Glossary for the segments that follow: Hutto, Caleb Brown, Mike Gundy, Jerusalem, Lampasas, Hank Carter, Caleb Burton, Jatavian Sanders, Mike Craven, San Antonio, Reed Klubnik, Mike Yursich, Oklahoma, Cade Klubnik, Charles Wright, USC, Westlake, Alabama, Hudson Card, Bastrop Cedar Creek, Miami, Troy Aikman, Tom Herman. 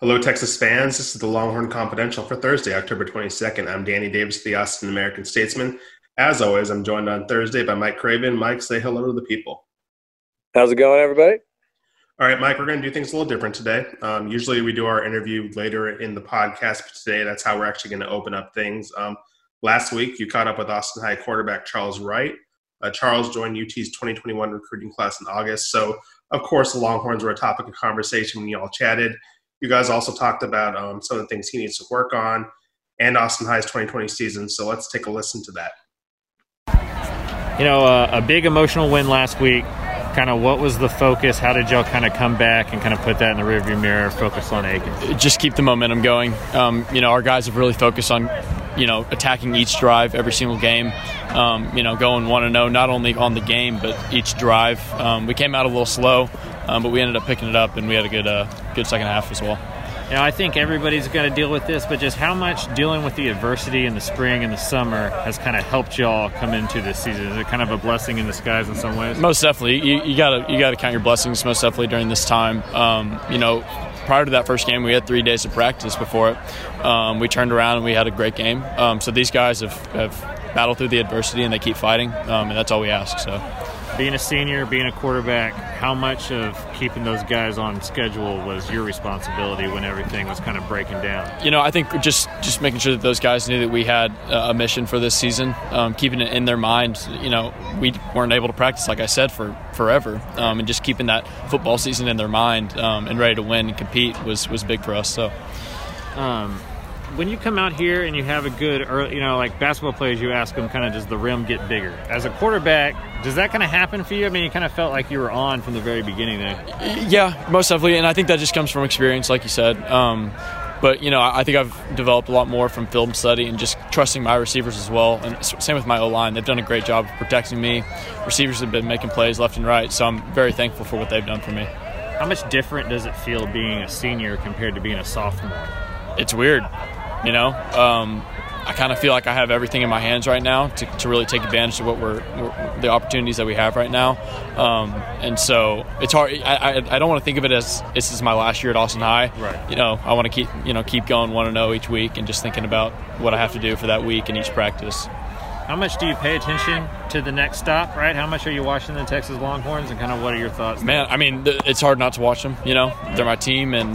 Hello, Texas fans. This is the Longhorn Confidential for Thursday, October 22nd. I'm Danny Davis, the Austin American Statesman. As always, I'm joined on Thursday by Mike Craven. Mike, say hello to the people. How's it going, everybody? All right, Mike, we're going to do things a little different today. Usually we do our interview later in the podcast, but today that's how we're actually going to open up things. Last week, you caught up with Austin High quarterback Charles Wright. Charles joined UT's 2021 recruiting class in August. So, of course, the Longhorns were a topic of conversation when you all chatted. You guys also talked about some of the things he needs to work on and Austin High's 2020 season, so let's take a listen to that. You know, a big emotional win last week. Kind of what was the focus? How did y'all kind of come back and kind of put that in the rearview mirror, focus on Aiken? Just keep the momentum going. You know, our guys have really focused on, you know, attacking each drive every single game, you know, going 1-0, not only on the game, but each drive. We came out a little slow, but we ended up picking it up, and we had a good second half as well. You know, I think everybody's going to deal with this, but just how much dealing with the adversity in the spring and the summer has kind of helped y'all come into this season? Is it kind of a blessing in disguise in some ways? Most definitely. You gotta count your blessings most definitely during this time. You know, prior to that first game, we had 3 days of practice before it. We turned around and we had a great game. So these guys have battled through the adversity and they keep fighting, and that's all we ask. So, being a senior, being a quarterback, how much of keeping those guys on schedule was your responsibility when everything was kind of breaking down? You know, I think just making sure that those guys knew that we had a mission for this season, keeping it in their minds. You know, we weren't able to practice, like I said, for forever, and just keeping that football season in their mind and ready to win and compete was big for us. So. When you come out here and you have a good early, you know, like basketball players, you ask them kind of, does the rim get bigger? As a quarterback, does that kind of happen for you? I mean, you kind of felt like you were on from the very beginning there. Yeah, most definitely. And I think that just comes from experience, like you said. But, you know, I think I've developed a lot more from film study and just trusting my receivers as well. And same with my O-line. They've done a great job of protecting me. Receivers have been making plays left and right. So I'm very thankful for what they've done for me. How much different does it feel being a senior compared to being a sophomore? It's weird. You know, I kind of feel like I have everything in my hands right now to really take advantage of what the opportunities that we have right now. And so it's hard. I don't want to think of it as this is my last year at Austin High. Right. You know, I want to keep going 1-0 each week and just thinking about what I have to do for that week in each practice. How much do you pay attention to the next stop, right? How much are you watching the Texas Longhorns, and kind of what are your thoughts? Man, I mean, it's hard not to watch them, you know. They're my team, and,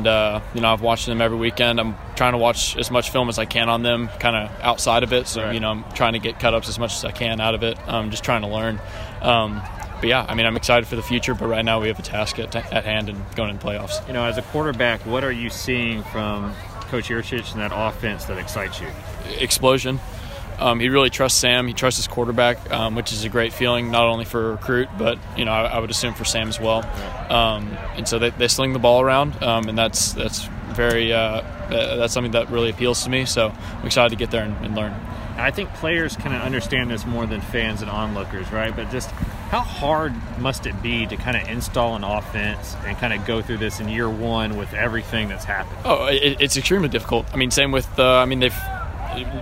you know, I've watched them every weekend. I'm trying to watch as much film as I can on them, kind of outside of it. So, right. You know, I'm trying to get cut-ups as much as I can out of it. I'm just trying to learn. But, yeah, I mean, I'm excited for the future, but right now we have a task at hand and going into playoffs. You know, as a quarterback, what are you seeing from Coach Yurcich and that offense that excites you? Explosion. He really trusts Sam. He trusts his quarterback, which is a great feeling, not only for a recruit, but, you know, I would assume for Sam as well. And so they sling the ball around, and that's very that's something that really appeals to me. So I'm excited to get there and learn. I think players kind of understand this more than fans and onlookers, right? But just how hard must it be to kind of install an offense and kind of go through this in year one with everything that's happened? Oh, it's extremely difficult. I mean, same with they've –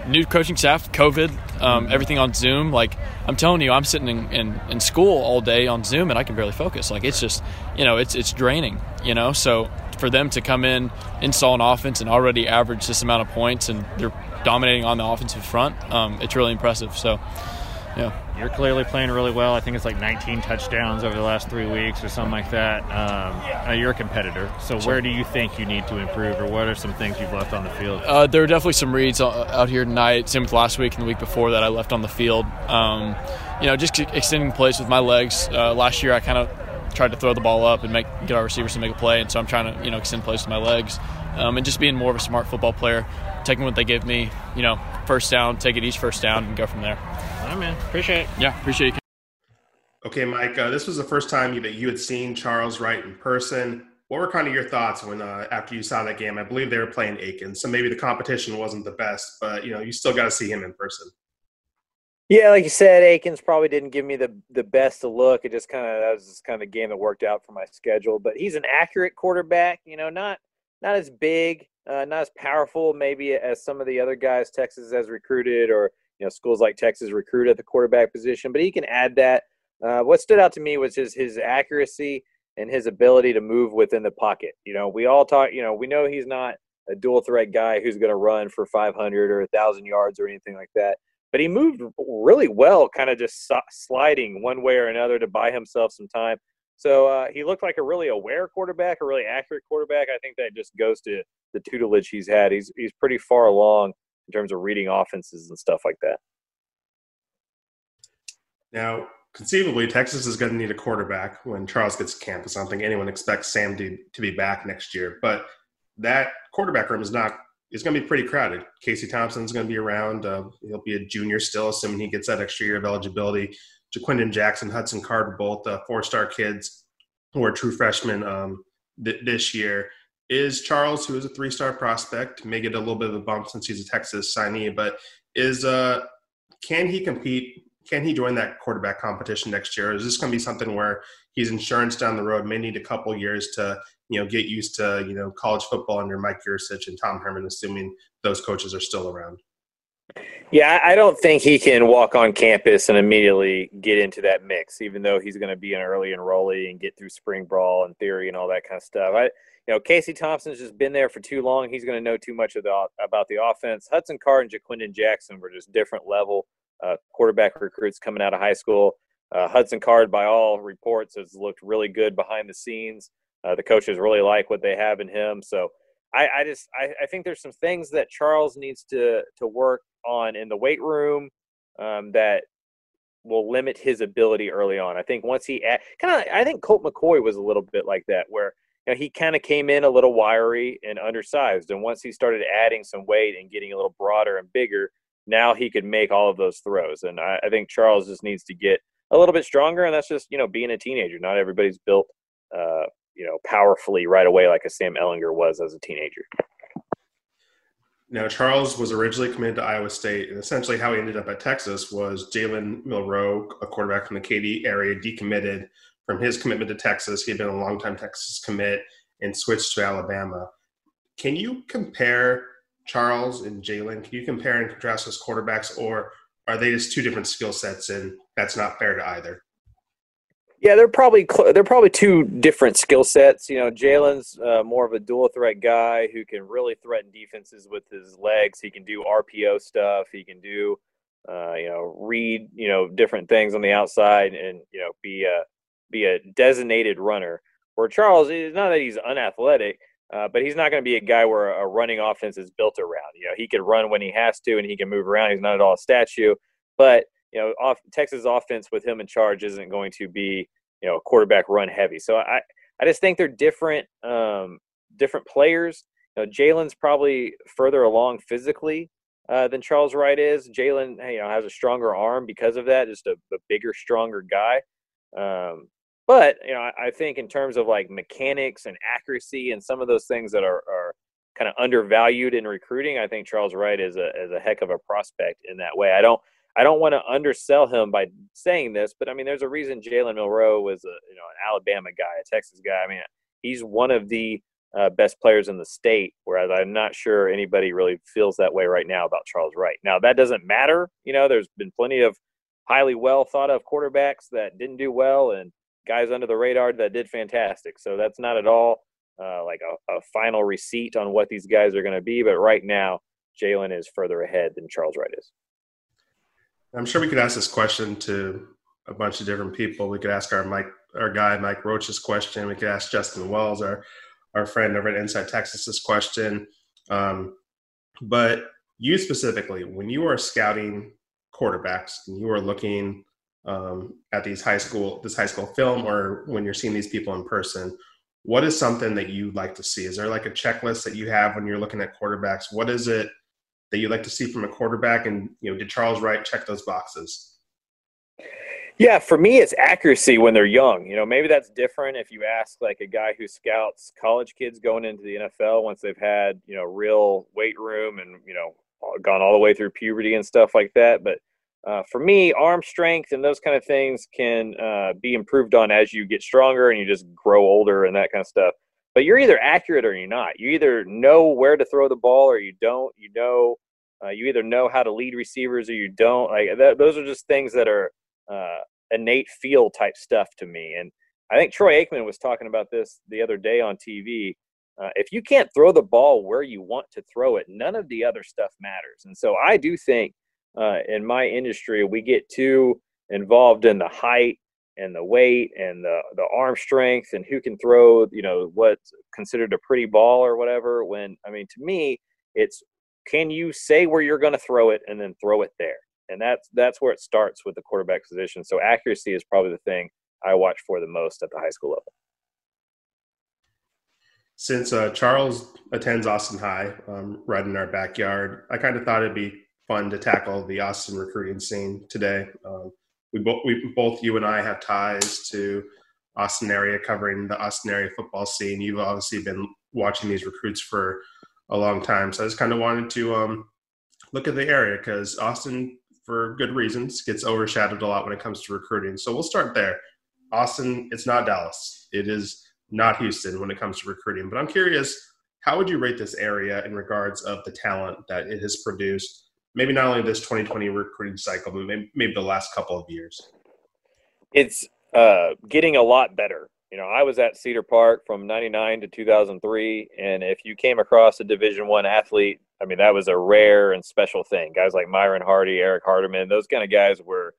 new coaching staff, COVID, everything on Zoom. Like, I'm telling you, I'm sitting in school all day on Zoom, and I can barely focus. Like, it's just, you know, it's draining, you know. So for them to come in, install an offense, and already average this amount of points, and they're dominating on the offensive front, it's really impressive. So, yeah. You're clearly playing really well. I think it's like 19 touchdowns over the last 3 weeks or something like that. You're a competitor. So where do you think you need to improve, or what are some things you've left on the field? There are definitely some reads out here tonight, same with last week and the week before that I left on the field. You know, just extending plays with my legs. Last year I kind of tried to throw the ball up and get our receivers to make a play, and so I'm trying to, you know, extend plays with my legs. And just being more of a smart football player, taking what they give me, you know, first down, take it each first down and go from there. All right, man. Appreciate it. Yeah, appreciate it. Okay, Mike, this was the first time that you had seen Charles Wright in person. What were kind of your thoughts when after you saw that game? I believe they were playing Aiken, so maybe the competition wasn't the best, but, you know, you still got to see him in person. Yeah, like you said, Aiken's probably didn't give me the best to look. It just kind of – that was just kind of a game that worked out for my schedule. But he's an accurate quarterback, you know, not as big, not as powerful maybe as some of the other guys Texas has recruited, or, you know, schools like Texas recruit at the quarterback position, but he can add that. What stood out to me was his accuracy and his ability to move within the pocket. You know, we all talk, you know, we know he's not a dual threat guy who's going to run for 500 or 1,000 yards or anything like that. But he moved really well, kind of just sliding one way or another to buy himself some time. So he looked like a really aware quarterback, a really accurate quarterback. I think that just goes to the tutelage he's had. He's pretty far along in terms of reading offenses and stuff like that. Now, conceivably, Texas is going to need a quarterback when Charles gets to campus. I don't think anyone expects Sam to be back next year. But that quarterback room is going to be pretty crowded. Casey Thompson's going to be around. He'll be a junior still, assuming he gets that extra year of eligibility. JaQuentin Jackson, Hudson Card, both four-star kids who are true freshmen this year. Is Charles, who is a three-star prospect, may get a little bit of a bump since he's a Texas signee, but can he compete? Can he join that quarterback competition next year? Or is this going to be something where he's insurance down the road, may need a couple years to, you know, get used to, you know, college football under Mike Yursich and Tom Herman, assuming those coaches are still around? Yeah, I don't think he can walk on campus and immediately get into that mix, even though he's going to be an early enrollee and get through spring ball and theory and all that kind of stuff. You know, Casey Thompson's just been there for too long. He's going to know too much about the offense. Hudson Card and JaQuentin Jackson were just different level quarterback recruits coming out of high school. Hudson Card, by all reports, has looked really good behind the scenes. The coaches really like what they have in him. So I think there's some things that Charles needs to work on in the weight room that will limit his ability early on. I think once he I think Colt McCoy was a little bit like that, where, you know, he kind of came in a little wiry and undersized, and once he started adding some weight and getting a little broader and bigger, now he could make all of those throws. And I think Charles just needs to get a little bit stronger, and that's just, you know, being a teenager. Not everybody's built you know, powerfully right away like a Sam Ehlinger was as a teenager. Now, Charles was originally committed to Iowa State, and essentially how he ended up at Texas was Jalen Milroe, a quarterback from the Katy area, decommitted from his commitment to Texas. He had been a longtime Texas commit and switched to Alabama. Can you compare Charles and Jalen? Can you compare and contrast those quarterbacks, or are they just two different skill sets and that's not fair to either? Yeah, they're probably two different skill sets. You know, Jalen's more of a dual threat guy who can really threaten defenses with his legs. He can do RPO stuff. He can do, you know, read, you know, different things on the outside, and, you know, be a designated runner. Where Charles, it's not that he's unathletic, but he's not going to be a guy where a running offense is built around. You know, he can run when he has to, and he can move around. He's not at all a statue, but you know, Texas offense with him in charge isn't going to be, you know, quarterback run heavy. So I just think they're different, different players. You know, Jalen's probably further along physically than Charles Wright is. Jalen, you know, has a stronger arm because of that, just a bigger, stronger guy. But, you know, I think in terms of like mechanics and accuracy and some of those things that are kind of undervalued in recruiting, I think Charles Wright is a heck of a prospect in that way. I don't want to undersell him by saying this, but I mean, there's a reason Jalen Milroe was an Alabama guy, a Texas guy. I mean, he's one of the best players in the state, whereas I'm not sure anybody really feels that way right now about Charles Wright. Now, that doesn't matter. You know, there's been plenty of highly well thought of quarterbacks that didn't do well and guys under the radar that did fantastic. So that's not at all like a final receipt on what these guys are going to be. But right now, Jalen is further ahead than Charles Wright is. I'm sure we could ask this question to a bunch of different people. We could ask our guy Mike Roach's question. We could ask Justin Wells, our friend over at Inside Texas, this question. But you specifically, when you are scouting quarterbacks and you are looking at this high school film, or when you're seeing these people in person, what is something that you like to see? Is there like a checklist that you have when you're looking at quarterbacks? What is it that you'd like to see from a quarterback, and, you know, did Charles Wright check those boxes? Yeah, for me, it's accuracy when they're young. You know, maybe that's different if you ask like a guy who scouts college kids going into the NFL once they've had, you know, real weight room and, you know, gone all the way through puberty and stuff like that. But for me, arm strength and those kind of things can be improved on as you get stronger and you just grow older and that kind of stuff. But you're either accurate or you're not. You either know where to throw the ball or you don't. You know, you either know how to lead receivers or you don't. Like those are just things that are innate feel type stuff to me. And I think Troy Aikman was talking about this the other day on TV. If you can't throw the ball where you want to throw it, none of the other stuff matters. And so I do think in my industry, we get too involved in the height and the weight and the arm strength and who can throw, you know, what's considered a pretty ball or whatever. When, I mean, to me, it's can you say where you're going to throw it and then throw it there? And that's where it starts with the quarterback position. So accuracy is probably the thing I watch for the most at the high school level. Since Charles attends Austin High, right in our backyard, I kind of thought it'd be fun to tackle the Austin recruiting scene today. We both, you and I, have ties to Austin area, covering the Austin area football scene. You've obviously been watching these recruits for a long time, so I just kind of wanted to look at the area because Austin, for good reasons, gets overshadowed a lot when it comes to recruiting. So we'll start there. Austin, it's not Dallas. It is not Houston when it comes to recruiting. But I'm curious, how would you rate this area in regards of the talent that it has produced? Maybe not only this 2020 recruiting cycle, but maybe the last couple of years. It's getting a lot better. You know, I was at Cedar Park from 99 to 2003, and if you came across a Division I athlete, I mean, that was a rare and special thing. Guys like Myron Hardy, Eric Hardiman, those kind of guys were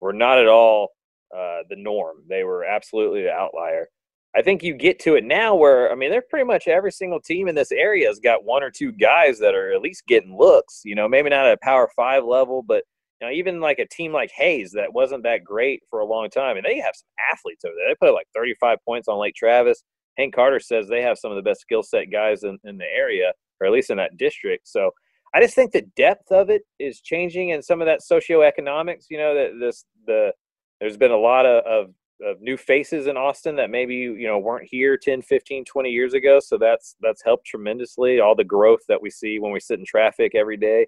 not at all the norm. They were absolutely the outlier. I think you get to it now where, I mean, they're pretty much every single team in this area has got one or two guys that are at least getting looks, you know, maybe not at a Power 5 level, but you know, even like a team like Hayes that wasn't that great for a long time, and they have some athletes over there. They put up like 35 points on Lake Travis. Hank Carter says they have some of the best skill set guys in the area, or at least in that district. So I just think the depth of it is changing, and some of that socioeconomics, you know, there's been a lot of new faces in Austin that maybe, you know, weren't here 10, 15, 20 years ago. So that's helped tremendously. All the growth that we see when we sit in traffic every day,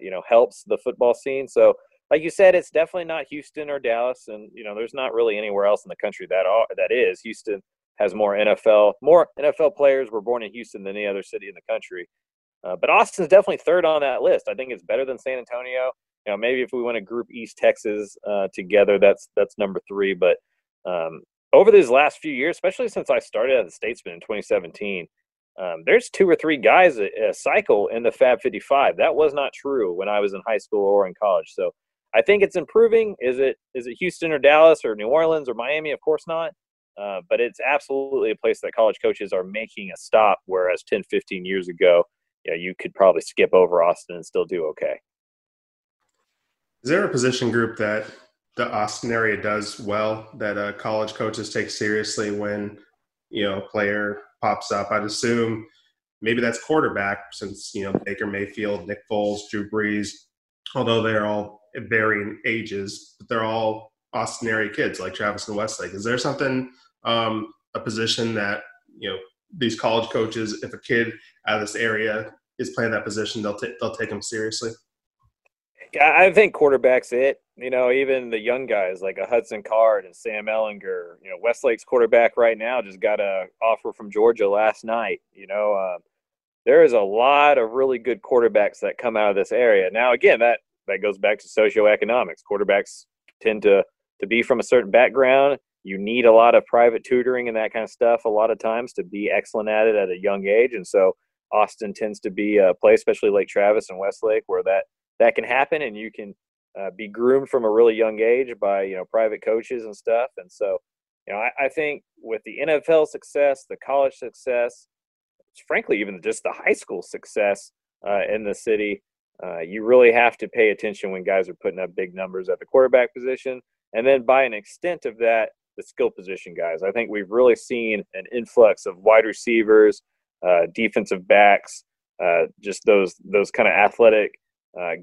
you know, helps the football scene. So like you said, it's definitely not Houston or Dallas. And, you know, there's not really anywhere else in the country that is. Houston has more NFL players were born in Houston than any other city in the country. But Austin's definitely third on that list. I think it's better than San Antonio. You know, maybe if we want to group East Texas together, that's number three. But over these last few years, especially since I started at the Statesman in 2017, there's two or three guys a cycle in the Fab 55. That was not true when I was in high school or in college. So I think it's improving. Is it Houston or Dallas or New Orleans or Miami? Of course not. But it's absolutely a place that college coaches are making a stop, whereas 10, 15 years ago, you know, you could probably skip over Austin and still do okay. Is there a position group that the Austin area does well that college coaches take seriously when, you know, a player pops up? I'd assume maybe that's quarterback, since, you know, Baker Mayfield, Nick Foles, Drew Brees, although they're all varying ages, but they're all Austin area kids like Travis and Westlake. Is there something, a position that, you know, these college coaches, if a kid out of this area is playing that position, they'll take them seriously? I think quarterback's it. You know, even the young guys like a Hudson Card and Sam Ehlinger, you know, Westlake's quarterback right now just got an offer from Georgia last night. You know, there is a lot of really good quarterbacks that come out of this area. Now, again, that goes back to socioeconomics. Quarterbacks tend to be from a certain background. You need a lot of private tutoring and that kind of stuff a lot of times to be excellent at it at a young age. And so Austin tends to be a place, especially Lake Travis and Westlake, where that can happen, and you can be groomed from a really young age by, you know, private coaches and stuff. And so, you know, I think with the NFL success, the college success, frankly, even just the high school success in the city, you really have to pay attention when guys are putting up big numbers at the quarterback position. And then by an extent of that, the skill position guys. I think we've really seen an influx of wide receivers, defensive backs, just those kind of athletic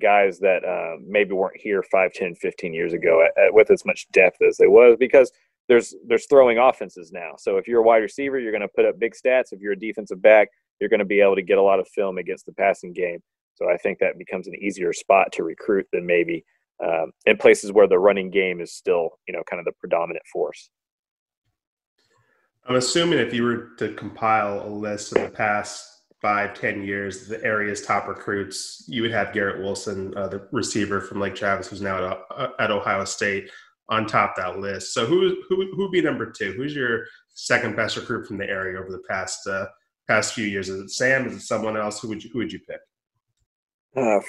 guys that maybe weren't here 5, 10, 15 years ago with as much depth as they was, because there's throwing offenses now. So if you're a wide receiver, you're going to put up big stats. If you're a defensive back, you're going to be able to get a lot of film against the passing game. So I think that becomes an easier spot to recruit than maybe in places where the running game is still, you know, kind of the predominant force. I'm assuming if you were to compile a list of the past 5-10 years, the area's top recruits, you would have Garrett Wilson, the receiver from Lake Travis, who's now at Ohio State, on top of that list. So who would be number two? Who's your second best recruit from the area over the past few years? Is it Sam? Is it someone else? Who would you pick?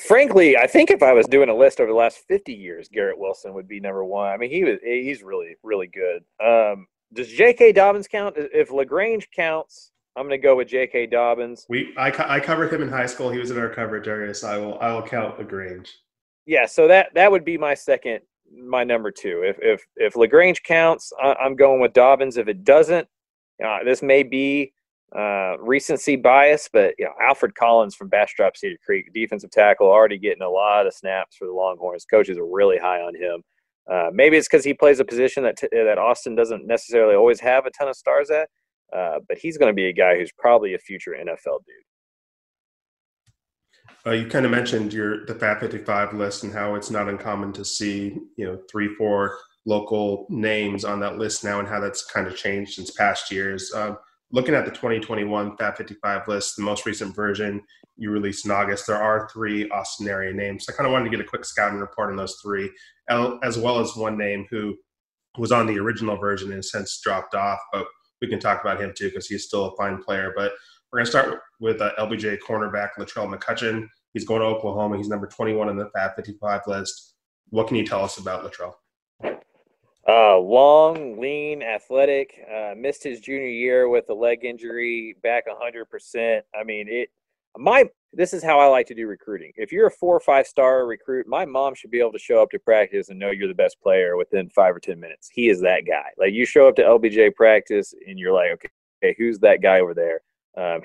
Frankly, I think if I was doing a list over the last 50 years, Garrett Wilson would be number one. I mean, he's really, really good. Does J.K. Dobbins count? If LaGrange counts, I'm going to go with J.K. Dobbins. I covered him in high school. He was in our coverage area, so I will count LaGrange. Yeah, so that would be my second, my number two. If LaGrange counts, I'm going with Dobbins. If it doesn't, this may be recency bias, but Alfred Collins from Bastrop Cedar Creek, defensive tackle, already getting a lot of snaps for the Longhorns. Coaches are really high on him. Maybe it's because he plays a position that Austin doesn't necessarily always have a ton of stars at, but he's going to be a guy who's probably a future NFL dude. You kind of mentioned the Fab 55 list and how it's not uncommon to see 3-4 local names on that list now, and how that's kind of changed since past years. Looking at the 2021 Fab 55 list, the most recent version you released in August, there are 3 Austin area names. I kind of wanted to get a quick scouting report on those 3, as well as one name who was on the original version and has since dropped off, but we can talk about him too because he's still a fine player. But we're going to start with LBJ cornerback Latrell McCutcheon. He's going to Oklahoma. He's number 21 on the Fab 55 list. What can you tell us about Latrell? Long, lean, athletic, missed his junior year with a leg injury, back 100%. I mean, this is how I like to do recruiting. If you're a 4 or 5-star recruit, my mom should be able to show up to practice and know you're the best player within 5 or 10 minutes. He is that guy. Like, you show up to LBJ practice and you're like, okay, who's that guy over there?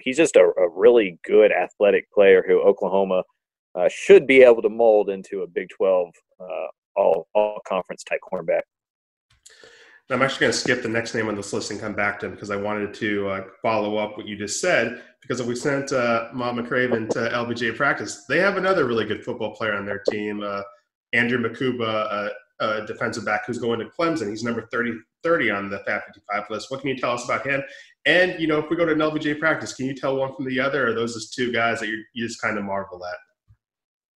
He's just a really good athletic player who Oklahoma should be able to mold into a Big 12 all-conference type cornerback. I'm actually going to skip the next name on this list and come back to him because I wanted to follow up what you just said, because if we sent Mama Craven to LBJ practice, they have another really good football player on their team, Andrew Mukuba, a defensive back who's going to Clemson. He's number 30 on the Fab 55 list. What can you tell us about him? And, if we go to an LBJ practice, can you tell one from the other, or are those just 2 guys that you just kind of marvel at?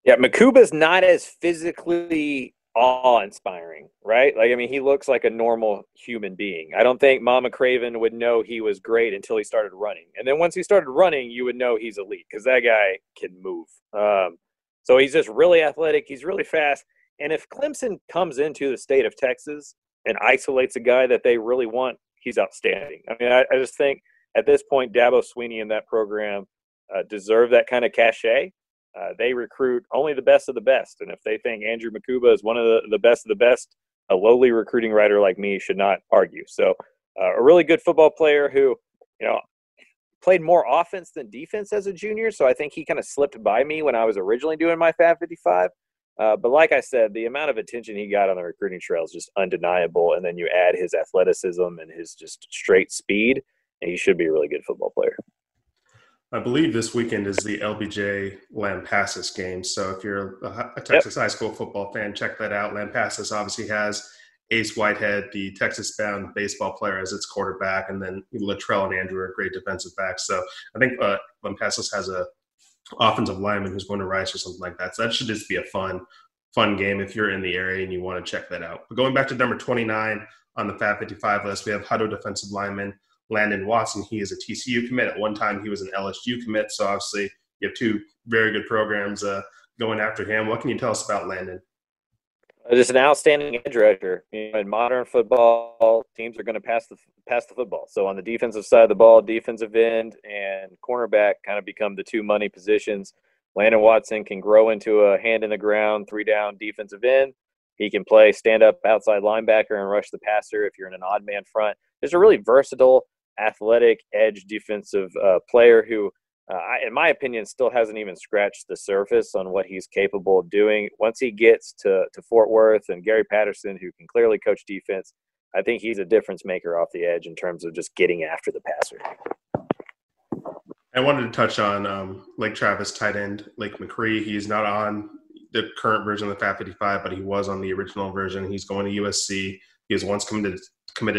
Yeah, Makuba's not as physically awe-inspiring, right? Like, I mean, he looks like a normal human being. I don't think Mama Craven would know he was great until he started running. And then once he started running, you would know he's elite because that guy can move. So he's just really athletic. He's really fast. And if Clemson comes into the state of Texas and isolates a guy that they really want, he's outstanding. I mean, I just think at this point, Dabo Swinney and that program deserve that kind of cachet. They recruit only the best of the best. And if they think Andrew Mukuba is one of the best of the best, a lowly recruiting writer like me should not argue. So a really good football player who, played more offense than defense as a junior. So I think he kind of slipped by me when I was originally doing my Fab 55. But like I said, the amount of attention he got on the recruiting trail is just undeniable. And then you add his athleticism and his just straight speed, and he should be a really good football player. I believe this weekend is the LBJ Lampasas game. So if you're a Texas high school football fan, check that out. Lampasas obviously has Ace Whitehead, the Texas-bound baseball player, as its quarterback, and then Latrell and Andrew are great defensive backs. So I think Lampasas has a offensive lineman who's going to Rice or something like that. So that should just be a fun game if you're in the area and you want to check that out. But going back to number 29 on the Fab 55 list, we have Hutto defensive lineman Landon Watson. He is a TCU commit. At one time, he was an LSU commit. So obviously, you have 2 very good programs going after him. What can you tell us about Landon? Just an outstanding edge rusher. In modern football, teams are going to pass the football. So on the defensive side of the ball, defensive end and cornerback kind of become the 2 money positions. Landon Watson can grow into a hand in the ground, 3-down defensive end. He can play stand-up outside linebacker and rush the passer if you're in an odd man front. There's a really versatile, athletic edge defensive player who, in my opinion, still hasn't even scratched the surface on what he's capable of doing. Once he gets to Fort Worth and Gary Patterson, who can clearly coach defense, I think he's a difference maker off the edge in terms of just getting after the passer. I wanted to touch on Lake Travis tight end Lake McCree. He's not on the current version of the Fab 55, but he was on the original version. He's going to USC. He was once committed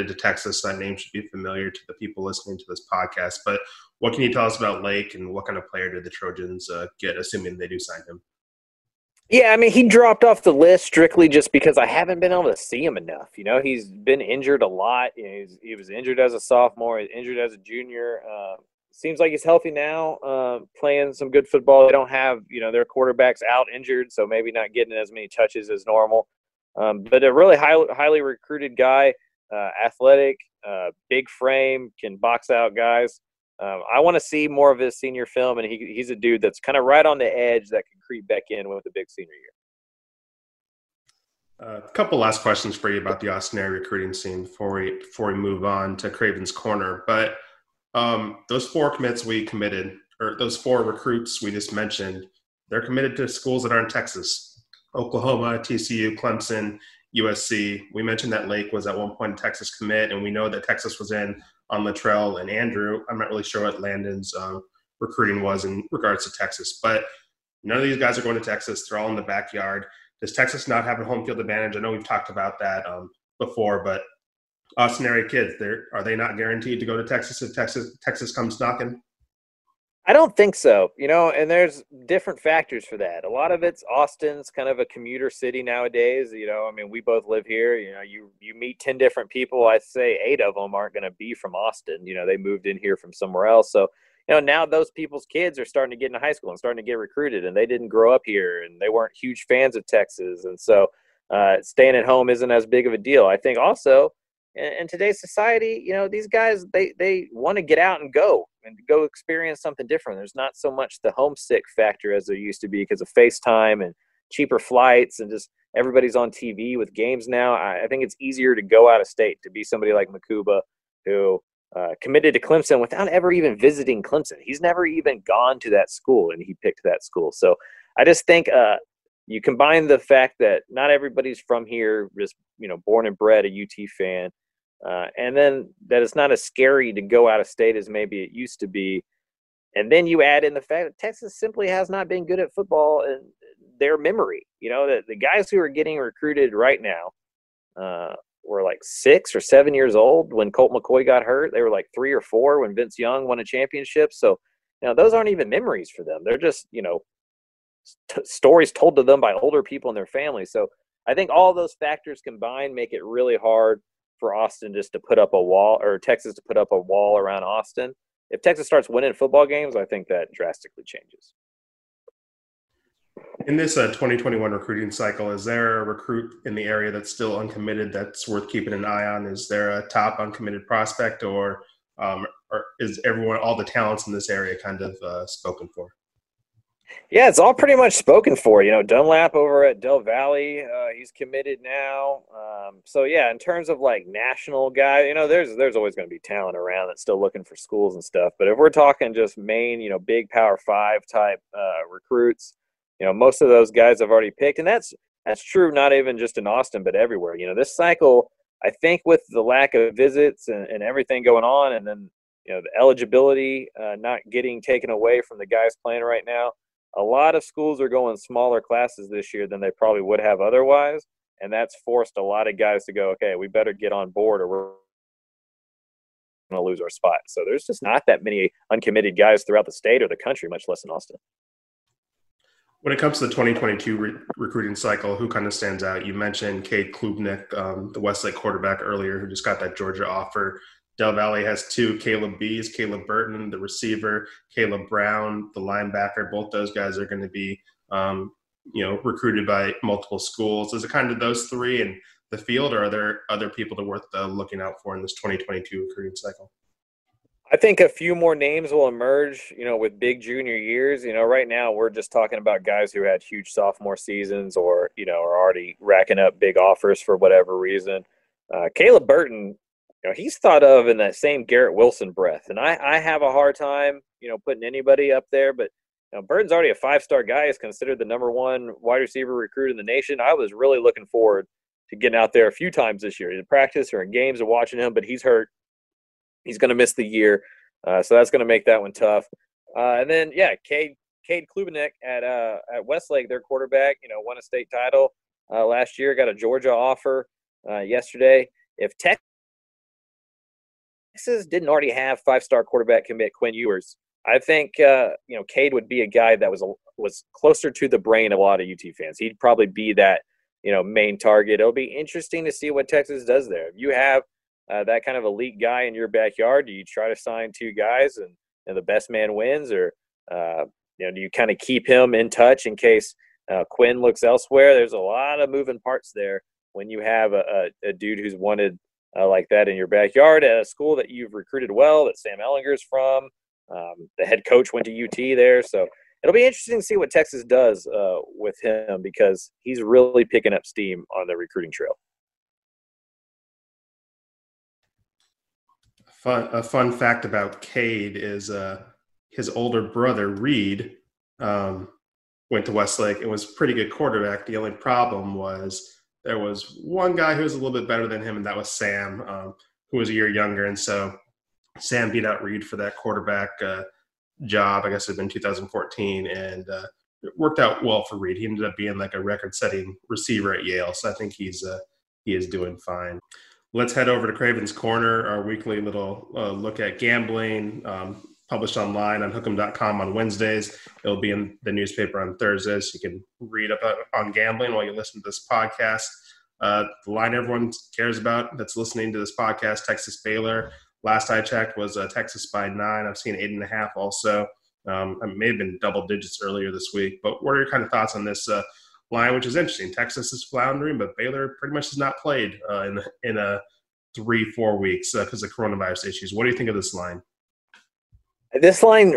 to Texas. That name should be familiar to the people listening to this podcast. But what can you tell us about Lake, and what kind of player did the Trojans get, assuming they do sign him? Yeah, I mean, he dropped off the list strictly just because I haven't been able to see him enough. You know, he's been injured a lot. You know, he was injured as a sophomore, injured as a junior. Seems like he's healthy now, playing some good football. They don't have, you know, their quarterback's out injured, so maybe not getting as many touches as normal. But a really highly recruited guy, athletic, big frame, can box out guys. I want to see more of his senior film, and he's a dude that's kind of right on the edge that can creep back in with the big senior year. A couple last questions for you about the Austin area recruiting scene before we move on to Craven's Corner. But those four commits we committed, or those four recruits we just mentioned, they're committed to schools that aren't Texas: Oklahoma, TCU, Clemson, USC. We mentioned that Lake was at one point a Texas commit, and we know that Texas was in on Latrell and Andrew. I'm not really sure what Landon's recruiting was in regards to Texas, but none of these guys are going to Texas. They're all in the backyard. Does Texas not have a home field advantage? I know we've talked about that before, but Austin area kids, are they not guaranteed to go to Texas if Texas comes knocking? I don't think so, you know, and there's different factors for that. A lot of it's Austin's kind of a commuter city nowadays. You know, I mean, we both live here. You know, you meet 10 different people. I'd say 8 of them aren't going to be from Austin. You know, they moved in here from somewhere else. So, you know, now those people's kids are starting to get into high school and starting to get recruited, and they didn't grow up here, and they weren't huge fans of Texas. And so staying at home isn't as big of a deal. I think also in today's society, you know, these guys, they want to get out and go experience something different. There's not so much the homesick factor as there used to be because of FaceTime and cheaper flights and just everybody's on TV with games now. I think it's easier to go out of state, to be somebody like Mukuba who committed to Clemson without ever even visiting Clemson. He's never even gone to that school, and he picked that school. So I just think you combine the fact that not everybody's from here, just, you know, born and bred a UT fan. And then that it's not as scary to go out of state as maybe it used to be. And then you add in the fact that Texas simply has not been good at football in their memory. You know, the guys who are getting recruited right now were like 6 or 7 years old when Colt McCoy got hurt. They were like 3 or 4 when Vince Young won a championship. So, you know, those aren't even memories for them. They're just, you know, stories told to them by older people in their family. So I think all those factors combined make it really hard for Austin just to put up a wall, or Texas to put up a wall around Austin. If Texas starts winning football games, I think that drastically changes. In this 2021 recruiting cycle, is there a recruit in the area that's still uncommitted that's worth keeping an eye on? Is there a top uncommitted prospect, or is everyone, all the talents in this area kind of spoken for? Yeah, it's all pretty much spoken for. You know, Dunlap over at Del Valley, he's committed now. So, yeah, in terms of, like, national guy, you know, there's always going to be talent around that's still looking for schools and stuff. But if we're talking just main, you know, big Power 5 type recruits, you know, most of those guys I've already picked. And that's true not even just in Austin but everywhere. You know, this cycle, I think with the lack of visits and everything going on, and then, you know, the eligibility not getting taken away from the guys playing right now, a lot of schools are going smaller classes this year than they probably would have otherwise, and that's forced a lot of guys to go, okay, we better get on board or we're going to lose our spot. So there's just not that many uncommitted guys throughout the state or the country, much less in Austin. When it comes to the 2022 recruiting cycle, who kind of stands out? You mentioned Cade Klubnik, the Westlake quarterback earlier, who just got that Georgia offer. Del Valley has 2, Caleb Bees, Caleb Burton, the receiver, Caleb Brown, the linebacker. Both those guys are going to be, you know, recruited by multiple schools. Is it kind of those 3 in the field, or are there other people that are worth looking out for in this 2022 recruiting cycle? I think a few more names will emerge, you know, with big junior years. You know, right now we're just talking about guys who had huge sophomore seasons or, you know, are already racking up big offers for whatever reason. Caleb Burton, you know, he's thought of in that same Garrett Wilson breath. And I have a hard time, you know, putting anybody up there. But, you know, Burton's already a 5-star guy. He's considered the #1 wide receiver recruit in the nation. I was really looking forward to getting out there a few times this year in practice or in games and watching him, but he's hurt. He's going to miss the year. So that's going to make that one tough. And then, yeah, Cade Klubnik at Westlake, their quarterback, you know, won a state title last year, got a Georgia offer yesterday. If Texas didn't already have 5-star quarterback commit Quinn Ewers, I think Cade would be a guy that was closer to the brain of a lot of UT fans. He'd probably be that main target. It'll be interesting to see what Texas does there. If you have that kind of elite guy in your backyard, do you try to sign two guys and the best man wins, or do you kind of keep him in touch in case Quinn looks elsewhere? There's a lot of moving parts there when you have a dude who's wanted like that in your backyard at a school that you've recruited well, that Sam Ehlinger's from. The head coach went to UT there. So it'll be interesting to see what Texas does with him, because he's really picking up steam on the recruiting trail. A fun fact about Cade is his older brother, Reed, went to Westlake and was a pretty good quarterback. The only problem was there was one guy who was a little bit better than him, and that was Sam, who was a year younger. And so Sam beat out Reed for that quarterback job. I guess it had been 2014, and it worked out well for Reed. He ended up being like a record-setting receiver at Yale, so I think he is doing fine. Let's head over to Craven's Corner, our weekly little look at gambling, published online on hook'em.com on Wednesdays. It'll be in the newspaper on Thursdays, so you can read up on gambling while you listen to this podcast. The line everyone cares about that's listening to this podcast, Texas Baylor. Last I checked was Texas by 9. I've seen 8.5 also. It may have been double digits earlier this week. But what are your kind of thoughts on this line, which is interesting? Texas is floundering, but Baylor pretty much has not played in 3-4 weeks because of coronavirus issues. What do you think of this line? This line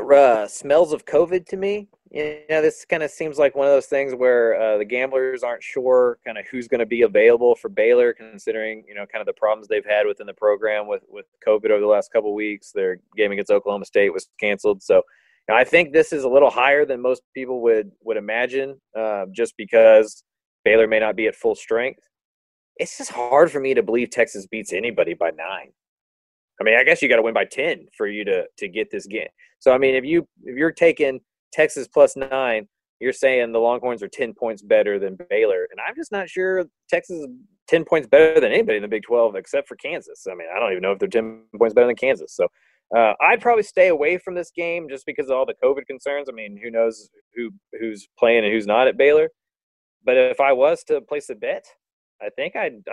smells of COVID to me. This kind of seems like one of those things where the gamblers aren't sure kind of who's going to be available for Baylor, considering, kind of the problems they've had within the program with COVID over the last couple of weeks. Their game against Oklahoma State was canceled. So I think this is a little higher than most people would imagine, just because Baylor may not be at full strength. It's just hard for me to believe Texas beats anybody by 9. I mean, I guess you got to win by 10 for you to get this game. So, I mean, if you're taking Texas plus 9, you're saying the Longhorns are 10 points better than Baylor. And I'm just not sure Texas is 10 points better than anybody in the Big 12 except for Kansas. I mean, I don't even know if they're 10 points better than Kansas. So I'd probably stay away from this game just because of all the COVID concerns. I mean, who knows who's playing and who's not at Baylor. But if I was to place a bet, I think I'd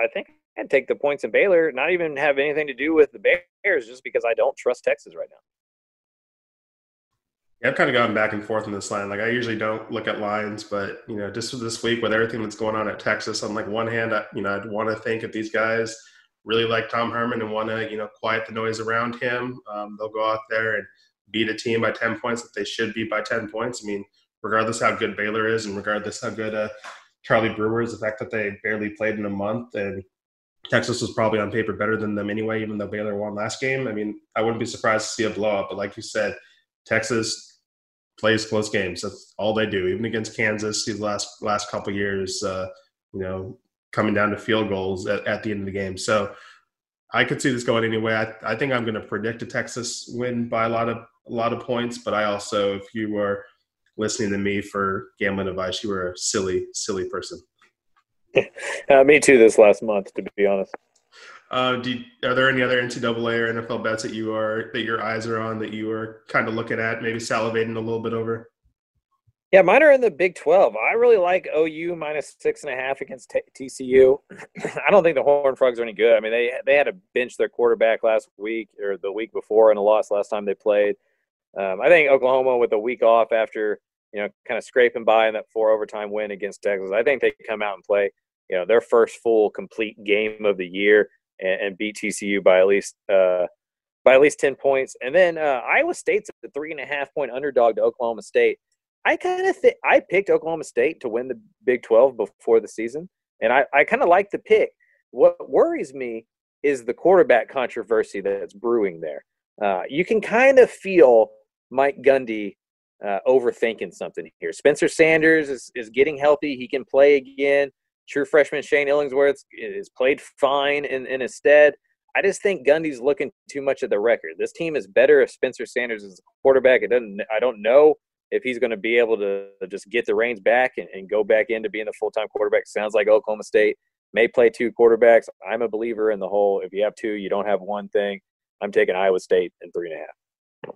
take the points in Baylor, not even have anything to do with the Bears, just because I don't trust Texas right now. Yeah, I've kind of gone back and forth on this line. Like, I usually don't look at lines, but, just for this week with everything that's going on at Texas, on like one hand, I'd want to think if these guys really like Tom Herman and want to, quiet the noise around him, they'll go out there and beat a team by 10 points that they should beat by 10 points. I mean, regardless how good Baylor is and regardless how good Charlie Brewer is, the fact that they barely played in a month and Texas was probably on paper better than them anyway, even though Baylor won last game. I mean, I wouldn't be surprised to see a blowout, but like you said, Texas plays close games. That's all they do. Even against Kansas these last couple of years, coming down to field goals at the end of the game. So I could see this going anyway. I think I'm going to predict a Texas win by a lot of points, but I also, if you were listening to me for gambling advice, you were a silly person. Me too this last month, to be honest. Are there any other NCAA or NFL bets that your eyes are on, that you are kind of looking at, maybe salivating a little bit over? Yeah, mine are in the Big 12. I really like OU minus 6.5 against TCU. I don't think the Horned Frogs are any good. I mean, they had to bench their quarterback last week or the week before in a loss last time they played. I think Oklahoma, with a week off after kind of scraping by in that 4-overtime win against Texas, I think they come out and play their first full complete game of the year and beat TCU by at least 10 points. And then Iowa State's the 3.5-point underdog to Oklahoma State. I picked Oklahoma State to win the Big 12 before the season, and I kind of like the pick. What worries me is the quarterback controversy that's brewing there. You can kind of feel Mike Gundy overthinking something here. Spencer Sanders is getting healthy. He can play again. True freshman Shane Illingsworth is played fine in his stead. I just think Gundy's looking too much at the record. This team is better if Spencer Sanders is the quarterback. I don't know if he's going to be able to just get the reins back and go back into being the full-time quarterback. Sounds like Oklahoma State may play two quarterbacks. I'm a believer in the whole, if you have two, you don't have one thing. I'm taking Iowa State in 3.5.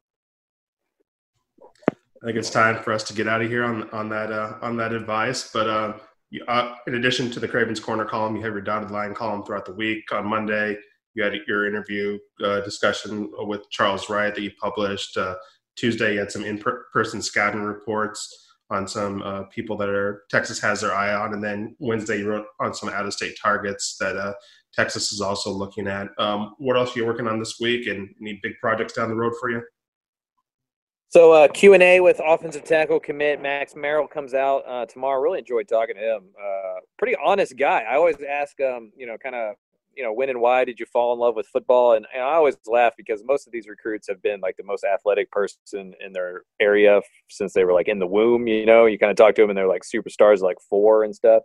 I think it's time for us to get out of here on that advice. But in addition to the Craven's Corner column, you have your dotted line column throughout the week. On Monday, you had your interview discussion with Charles Wright that you published. Tuesday, you had some in-person scouting reports on some people that Texas has their eye on. And then Wednesday, you wrote on some out-of-state targets that Texas is also looking at. What else are you working on this week, and any big projects down the road for you? So Q&A with offensive tackle commit Max Merrill comes out tomorrow. Really enjoyed talking to him. Pretty honest guy. I always ask, when and why did you fall in love with football? And I always laugh because most of these recruits have been like the most athletic person in their area since they were like in the womb. You know, you kind of talk to them and they're like superstars, like 4 and stuff.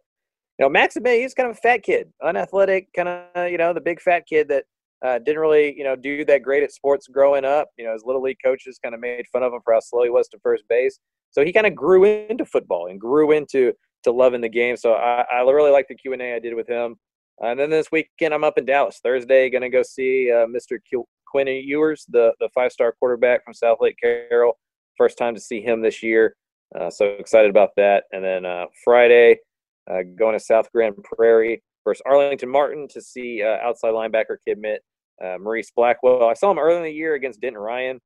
You know, Max, he's kind of a fat kid, unathletic, kind of, the big fat kid that didn't really, do that great at sports growing up. His little league coaches kind of made fun of him for how slow he was to first base. So he kind of grew into football and grew into loving the game. So I really like the Q&A I did with him. And then this weekend, I'm up in Dallas. Thursday, going to go see Mr. Quinn Ewers, the 5-star quarterback from South Lake Carroll. First time to see him this year. So excited about that. And then Friday, going to South Grand Prairie versus Arlington Martin to see outside linebacker commit Maurice Blackwell. I saw him early in the year against Denton Ryan,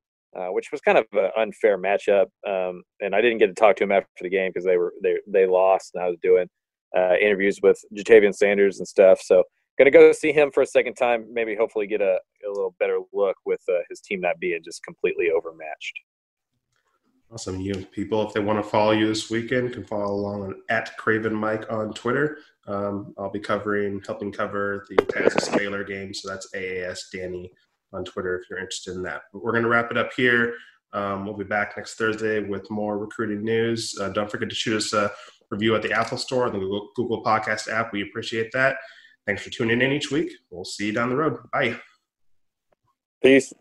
which was kind of an unfair matchup. And I didn't get to talk to him after the game because they lost, and I was doing interviews with Jatavian Sanders and stuff. So going to go see him for a second time, maybe hopefully get a little better look with his team not being just completely overmatched. Awesome. You people, if they want to follow you this weekend, can follow along on @CravenMike on Twitter. I'll be helping cover the Texas Baylor game. So that's AAS Danny on Twitter if you're interested in that. But we're going to wrap it up here. We'll be back next Thursday with more recruiting news. Don't forget to shoot us a review at the Apple Store and the Google Podcast app. We appreciate that. Thanks for tuning in each week. We'll see you down the road. Bye. Peace.